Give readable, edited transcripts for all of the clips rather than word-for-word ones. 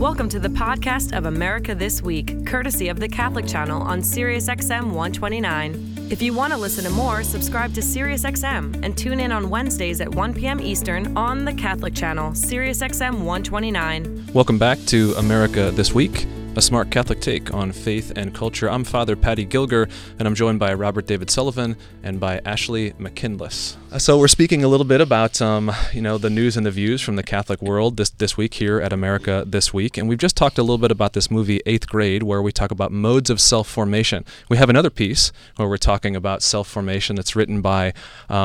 Welcome to the podcast of America This Week, courtesy of the Catholic Channel on SiriusXM 129. If you want to listen to more, subscribe to SiriusXM and tune in on Wednesdays at 1 p.m. Eastern on the Catholic Channel, SiriusXM 129. Welcome back to America This Week, a smart Catholic take on faith and culture. I'm Father Paddy Gilger, and I'm joined by Robert David Sullivan and by Ashley McKinless. So we're speaking a little bit about, the news and the views from the Catholic world this week here at America This Week. And we've just talked a little bit about this movie, Eighth Grade, where we talk about modes of self-formation. We have another piece where we're talking about self-formation that's written by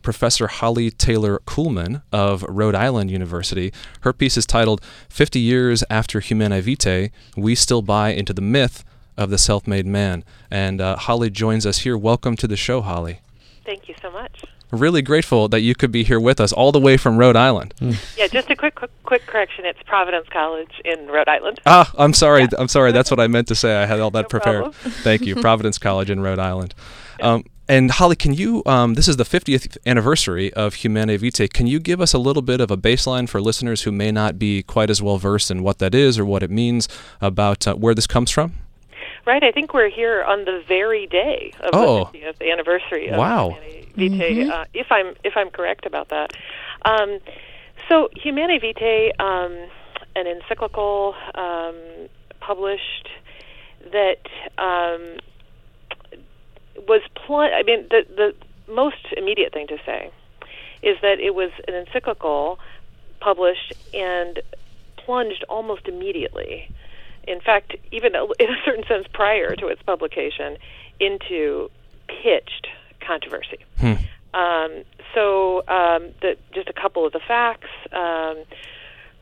Professor Holly Taylor Coolman of Rhode Island University. Her piece is titled, 50 Years After Humanae Vitae, We Still Buy into the Myth of the Self-Made Man. And Holly joins us here. Welcome to the show, Holly. Thank you so much. Really grateful that you could be here with us all the way from Rhode Island. Yeah, just a quick correction. It's Providence College in Rhode Island. Ah, I'm sorry. Yeah. I'm sorry. That's what I meant to say. I had all that prepared. Thank you. Providence College in Rhode Island. Yeah. And Holly, can you, this is the 50th anniversary of Humanae Vitae. Can you give us a little bit of a baseline for listeners who may not be quite as well versed in what that is or what it means about where this comes from? Right. I think we're here on the very day of the 50th anniversary of Humanae Vitae, if I'm correct about that. So Humanae Vitae, an encyclical published that... the most immediate thing to say is that it was an encyclical published and plunged almost immediately, in fact, even in a certain sense prior to its publication, into pitched controversy. Just a couple of the facts,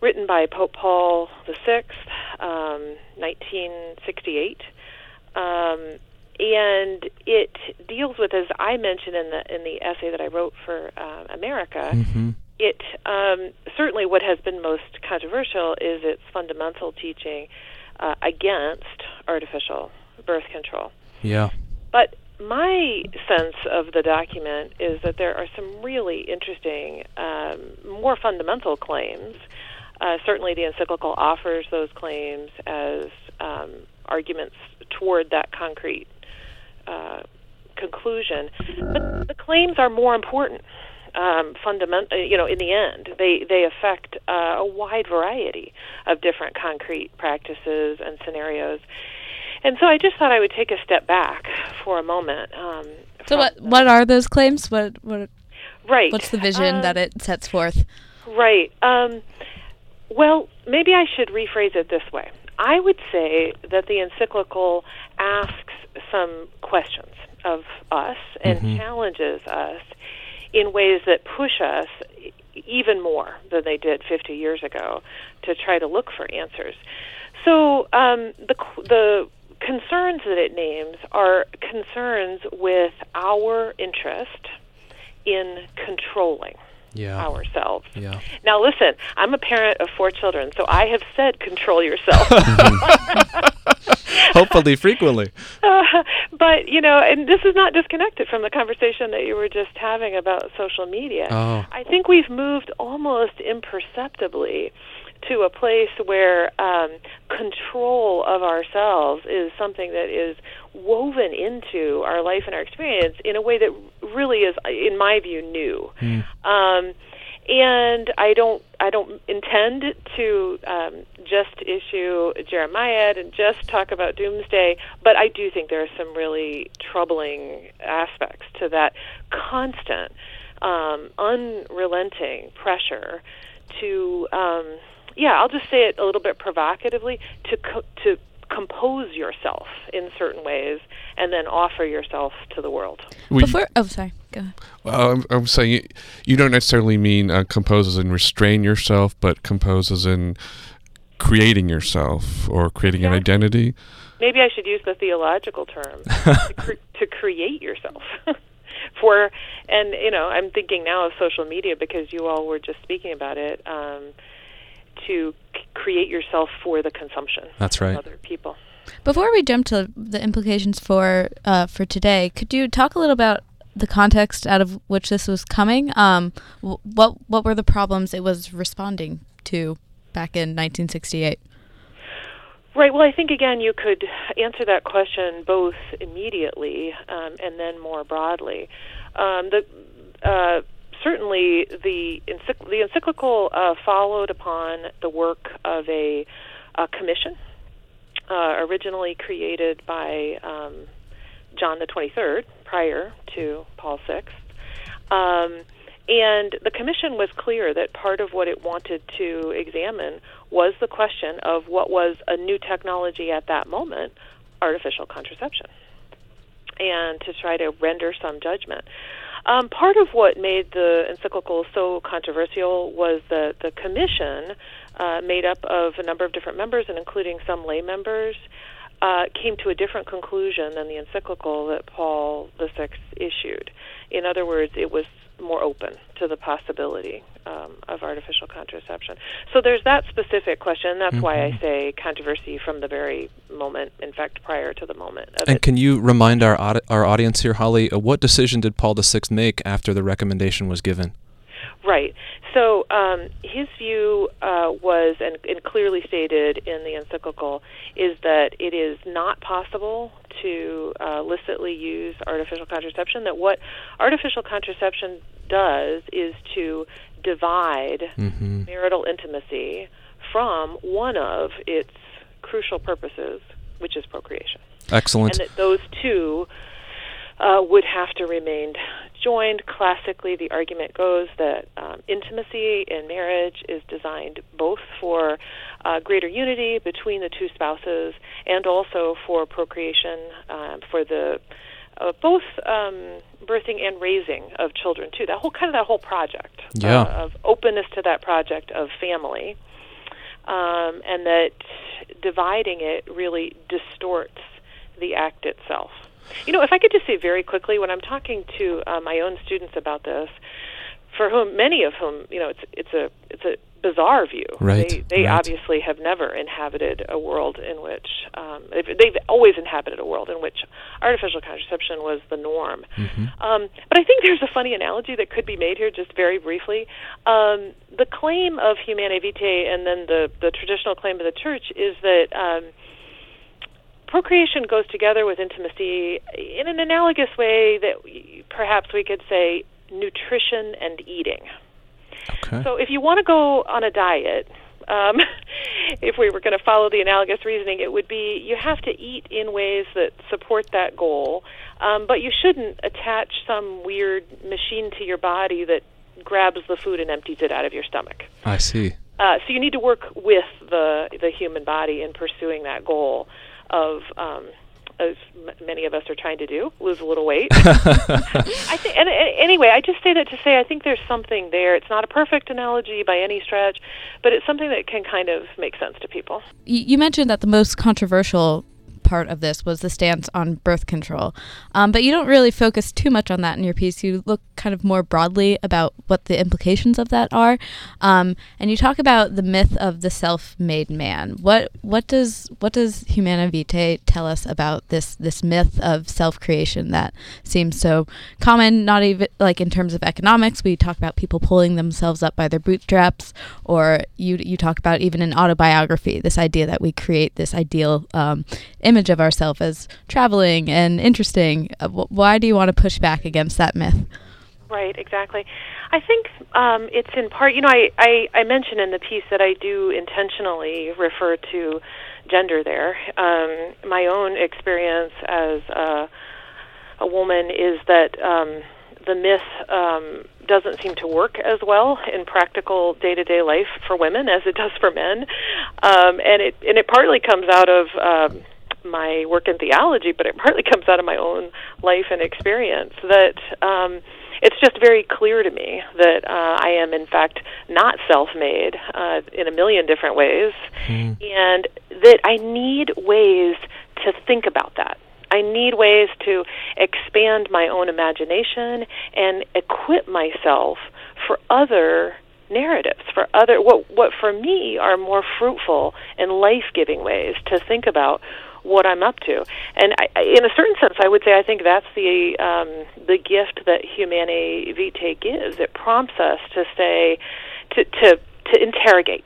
written by Pope Paul VI, 1968, and it deals with, as I mentioned in the essay that I wrote for America, it certainly what has been most controversial is its fundamental teaching against artificial birth control. Yeah. But my sense of the document is that there are some really interesting, more fundamental claims. Certainly the encyclical offers those claims as arguments toward that concrete conclusion, but the claims are more important. In the end, they affect a wide variety of different concrete practices and scenarios. And so, I just thought I would take a step back for a moment. So, what are those claims? What? Right. What's the vision that it sets forth? Right. Well, maybe I should rephrase it this way. I would say that the encyclical asks some questions of us and challenges us in ways that push us even more than they did 50 years ago to try to look for answers. So the concerns that it names are concerns with our interest in controlling ourselves. Yeah. Now listen, I'm a parent of 4 children, so I have said control yourself. Hopefully frequently. But, and this is not disconnected from the conversation that you were just having about social media. Oh. I think we've moved almost imperceptibly to a place where control of ourselves is something that is woven into our life and our experience in a way that really is, in my view, new. And I don't intend to just issue Jeremiah and just talk about doomsday, but I do think there are some really troubling aspects to that constant, unrelenting pressure to... I'll just say it a little bit provocatively, to compose yourself in certain ways and then offer yourself to the world. Go ahead. Well, I'm saying you don't necessarily mean compose as in restrain yourself, but compose as in creating yourself or creating an identity. Maybe I should use the theological term, to create yourself. I'm thinking now of social media because you all were just speaking about it, to create yourself for the consumption of other people. Before we jump to the implications for today, could you talk a little about the context out of which this was coming? What were the problems it was responding to back in 1968? Right. Well, I think, again, you could answer that question both immediately and then more broadly. Certainly, the encyclical followed upon the work of a commission originally created by John XXIII prior to Paul VI. And the commission was clear that part of what it wanted to examine was the question of what was a new technology at that moment, artificial contraception, and to try to render some judgment. Part of what made the encyclical so controversial was that the commission, made up of a number of different members and including some lay members, came to a different conclusion than the encyclical that Paul VI issued. In other words, it was more open to the possibility of artificial contraception. So there's that specific question. That's why I say controversy from the very moment, in fact, prior to the moment. And can you remind our audience here, Holly, what decision did Paul VI make after the recommendation was given? Right. So his view was, and clearly stated in the encyclical, is that it is not possible to licitly use artificial contraception, that what artificial contraception does is to divide marital intimacy from one of its crucial purposes, which is procreation. Excellent. And that those two would have to remain joined. Classically, the argument goes that intimacy in marriage is designed both for greater unity between the two spouses and also for procreation, for the both birthing and raising of children too. That whole project of openness to that project of family, and that dividing it really distorts the act itself. You know, if I could just say very quickly, when I'm talking to my own students about this, many of whom, you know, it's a bizarre view. Right. They obviously have never inhabited a world in which they've always inhabited a world in which artificial contraception was the norm. But I think there's a funny analogy that could be made here, just very briefly. The claim of Humanae Vitae, and then the traditional claim of the Church, is that procreation goes together with intimacy in an analogous way that perhaps we could say nutrition and eating. Okay. So if you want to go on a diet, if we were going to follow the analogous reasoning, it would be you have to eat in ways that support that goal, but you shouldn't attach some weird machine to your body that grabs the food and empties it out of your stomach. I see. So you need to work with the human body in pursuing that goal. As many of us are trying to do, lose a little weight. Anyway, I just say that to say I think there's something there. It's not a perfect analogy by any stretch, but it's something that can kind of make sense to people. You mentioned that the most controversial part of this was the stance on birth control, but you don't really focus too much on that in your piece. You look kind of more broadly about what the implications of that are, and you talk about the myth of the self-made man. What does Humanae Vitae tell us about this myth of self-creation that seems so common? Not even like in terms of economics, we talk about people pulling themselves up by their bootstraps, or you talk about even in autobiography this idea that we create this ideal image of ourselves as traveling and interesting. Why do you want to push back against that myth? Right, exactly. I think it's in part, you know, I mentioned in the piece that I do intentionally refer to gender there. My own experience as a woman is that the myth doesn't seem to work as well in practical day-to-day life for women as it does for men. And it partly comes out of my work in theology, but it partly comes out of my own life and experience, that it's just very clear to me that I am, in fact, not self-made in a million different ways, and that I need ways to think about that. I need ways to expand my own imagination and equip myself for other narratives, for other what for me are more fruitful and life-giving ways to think about what I'm up to. And I, in a certain sense, I would say I think that's the gift that Humanae Vitae gives. It prompts us to say, to interrogate,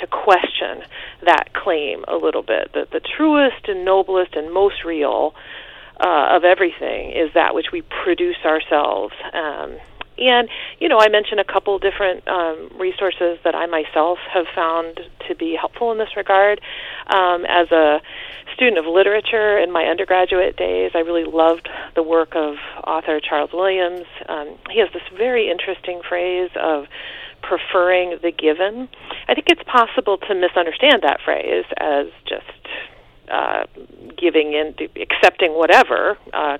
to question that claim a little bit, that the truest and noblest and most real of everything is that which we produce ourselves. And, you know, I mentioned a couple different resources that I myself have found to be helpful in this regard. As a student of literature in my undergraduate days, I really loved the work of author Charles Williams. He has this very interesting phrase of preferring the given. I think it's possible to misunderstand that phrase as just giving in, accepting whatever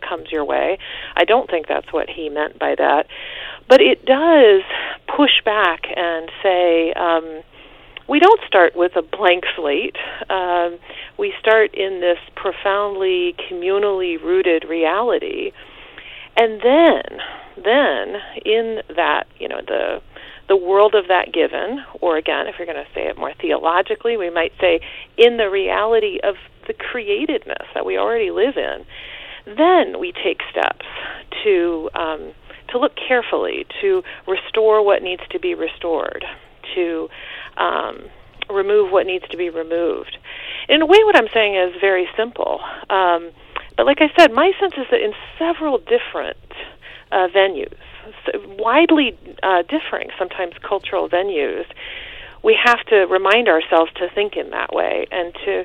comes your way. I don't think that's what he meant by that. But it does push back and say, we don't start with a blank slate. We start in this profoundly communally rooted reality. And then in that, you know, the world of that given, or again, if you're going to say it more theologically, we might say in the reality of the createdness that we already live in, then we take steps to look carefully, to restore what needs to be restored, to remove what needs to be removed. In a way, what I'm saying is very simple. But like I said, my sense is that in several different venues, widely differing, sometimes cultural venues, we have to remind ourselves to think in that way and to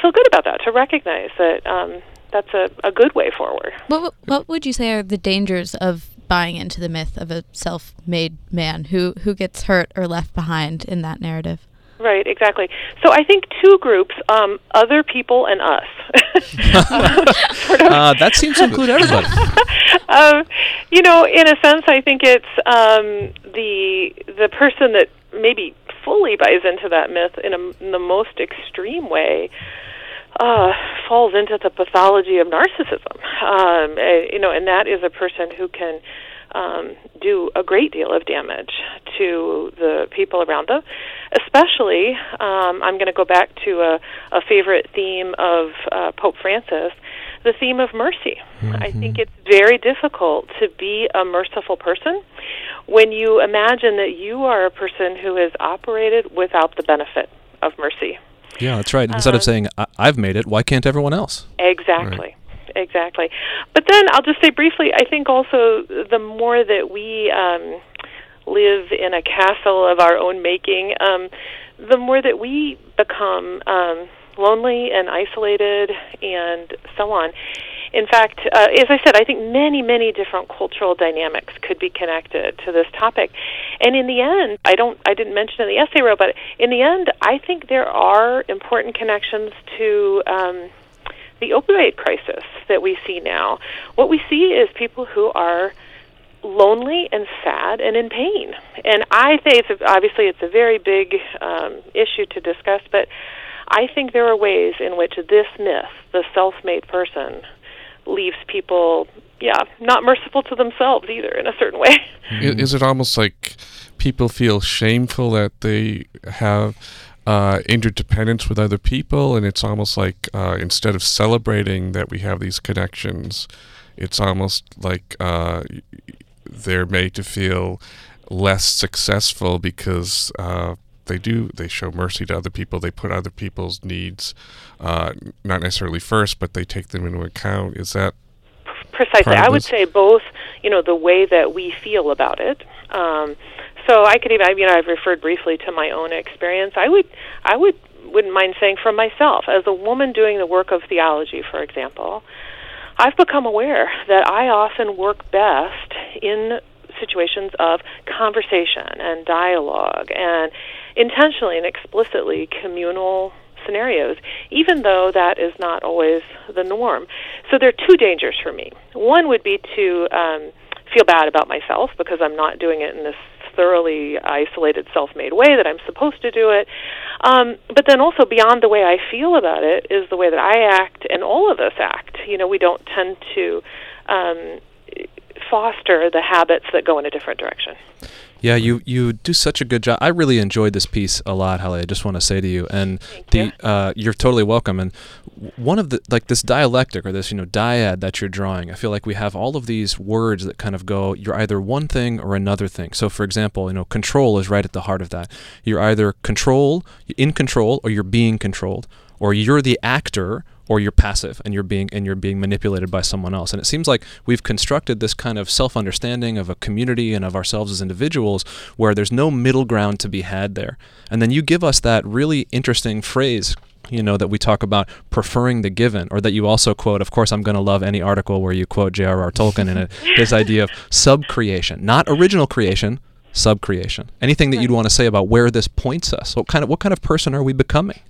feel good about that, to recognize that that's a good way forward. What would you say are the dangers of buying into the myth of a self-made man who gets hurt or left behind in that narrative? Right, exactly. So I think two groups, other people and us. That seems to include everybody. You know, in a sense, I think it's the person that maybe fully buys into that myth in the most extreme way falls into the pathology of narcissism. You know, and that is a person who can do a great deal of damage to the people around them. Especially, I'm going to go back to a favorite theme of Pope Francis, the theme of mercy. Mm-hmm. I think it's very difficult to be a merciful person when you imagine that you are a person who has operated without the benefit of mercy. Yeah, that's right. Instead of saying, I've made it, why can't everyone else? Exactly. Right. Exactly. But then I'll just say briefly, I think also the more that we live in a castle of our own making, the more that we become lonely and isolated and so on. In fact, as I said, I think many, many different cultural dynamics could be connected to this topic. And in the end, I didn't mention in the essay I wrote, but in the end, I think there are important connections to the opioid crisis that we see now. What we see is people who are lonely and sad and in pain. And I think obviously it's a very big issue to discuss, but I think there are ways in which this myth, the self-made person, leaves people, not merciful to themselves either in a certain way. Is it almost like people feel shameful that they have interdependence with other people, and it's almost like instead of celebrating that we have these connections, it's almost like they're made to feel less successful because they show mercy to other people, they put other people's needs not necessarily first, but they take them into account. Is that precisely? I would say both. You know, the way that we feel about it. So I could even, I've referred briefly to my own experience. I wouldn't mind saying for myself, as a woman doing the work of theology, for example, I've become aware that I often work best in situations of conversation and dialogue and intentionally and explicitly communal scenarios, even though that is not always the norm. So there are two dangers for me. One would be to feel bad about myself because I'm not doing it in this thoroughly isolated, self-made way that I'm supposed to do it. But then also beyond the way I feel about it is the way that I act, and all of us act. You know, we don't tend to foster the habits that go in a different direction. Yeah, you do such a good job. I really enjoyed this piece a lot, Holly. I just want to say to you, and you're totally welcome. And one of the, like, this dialectic or this, you know, dyad that you're drawing, I feel like we have all of these words that kind of go, you're either one thing or another thing. So for example, you know, control is right at the heart of that. You're either in control, or you're being controlled, or you're the actor, or you're passive and you're being manipulated by someone else. And it seems like we've constructed this kind of self-understanding of a community and of ourselves as individuals where there's no middle ground to be had there. And then you give us that really interesting phrase, you know, that we talk about, preferring the given, or that you also quote, of course I'm going to love any article where you quote J.R.R. Tolkien in it, this idea of sub-creation, not original creation, sub-creation. Anything that you'd want to say about where this points us? What kind of person are we becoming?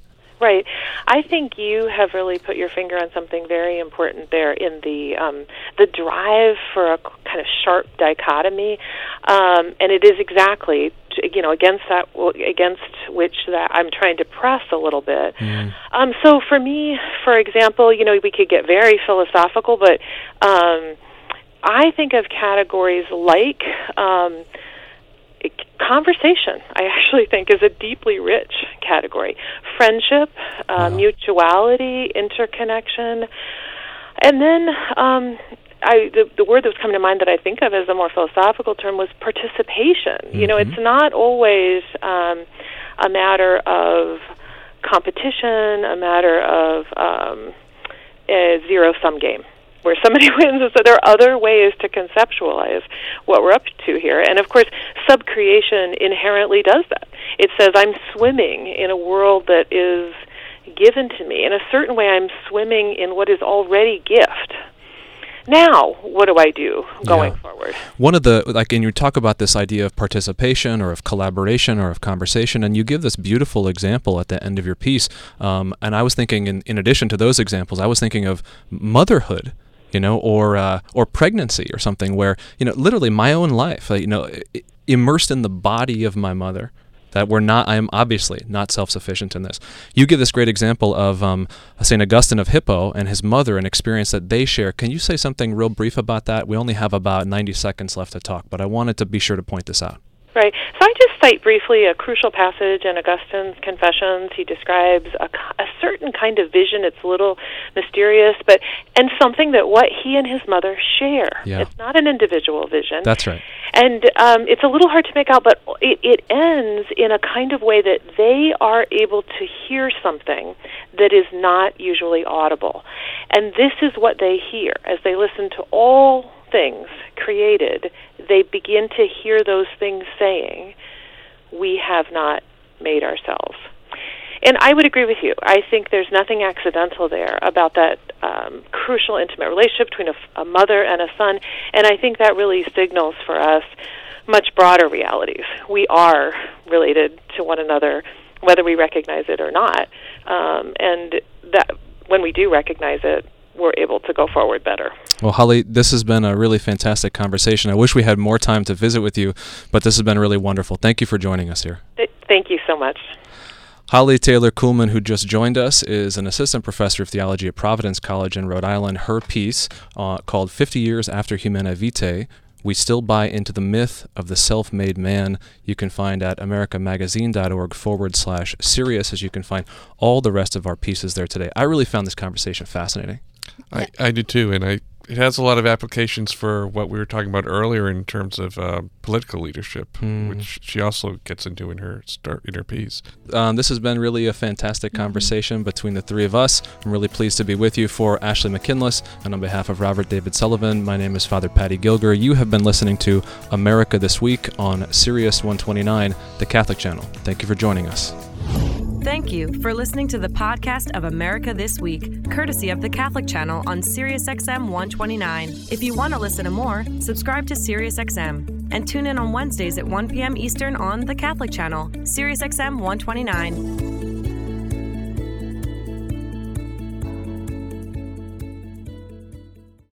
Right. I think you have really put your finger on something very important there in the drive for a kind of sharp dichotomy, and it is exactly, you know, against which that I'm trying to press a little bit. Mm. So for me, for example, you know, we could get very philosophical, but I think of categories like conversation, I actually think, is a deeply rich category. Friendship, mutuality, interconnection. And then the word that was coming to mind that I think of as a more philosophical term was participation. Mm-hmm. You know, it's not always a matter of competition, a matter of a zero-sum game, where somebody wins, and so there are other ways to conceptualize what we're up to here. And of course, sub-creation inherently does that. It says I'm swimming in a world that is given to me. In a certain way, I'm swimming in what is already gift. Now, what do I do going forward? One of the, like, and you talk about this idea of participation or of collaboration or of conversation, and you give this beautiful example at the end of your piece. And I was thinking, in addition to those examples, I was thinking of motherhood, you know, or pregnancy or something where, you know, literally my own life, you know, immersed in the body of my mother, that I'm obviously not self-sufficient in this. You give this great example of St. Augustine of Hippo and his mother, an experience that they share. Can you say something real brief about that? We only have about 90 seconds left to talk, but I wanted to be sure to point this out. Right. So I just cite briefly a crucial passage in Augustine's Confessions. He describes a certain kind of vision. It's a little mysterious, but and something that what he and his mother share. Yeah. It's not an individual vision. That's right. And it's a little hard to make out, but it ends in a kind of way that they are able to hear something that is not usually audible. And this is what they hear as they listen to all things created. They begin to hear those things saying, we have not made ourselves. And I would agree with you. I think there's nothing accidental there about that crucial intimate relationship between a mother and a son, and I think that really signals for us much broader realities. We are related to one another, whether we recognize it or not, and that when we do recognize it, we're able to go forward better. Well, Holly, this has been a really fantastic conversation. I wish we had more time to visit with you, but this has been really wonderful. Thank you for joining us here. Thank you so much. Holly Taylor Coolman, who just joined us, is an assistant professor of theology at Providence College in Rhode Island. Her piece called 50 Years After Humanae Vitae, We Still Buy Into the Myth of the Self-Made Man, you can find at americamagazine.org/Sirius, as you can find all the rest of our pieces there today. I really found this conversation fascinating. I do too, and it has a lot of applications for what we were talking about earlier in terms of political leadership, which she also gets into in her piece. This has been really a fantastic conversation between the three of us. I'm really pleased to be with you. For Ashley McKinless, and on behalf of Robert David Sullivan, my name is Father Paddy Gilger. You have been listening to America This Week on Sirius 129, the Catholic Channel. Thank you for joining us. Thank you for listening to the podcast of America This Week, courtesy of the Catholic Channel on SiriusXM 129. If you want to listen to more, subscribe to SiriusXM and tune in on Wednesdays at 1 p.m. Eastern on the Catholic Channel, SiriusXM 129.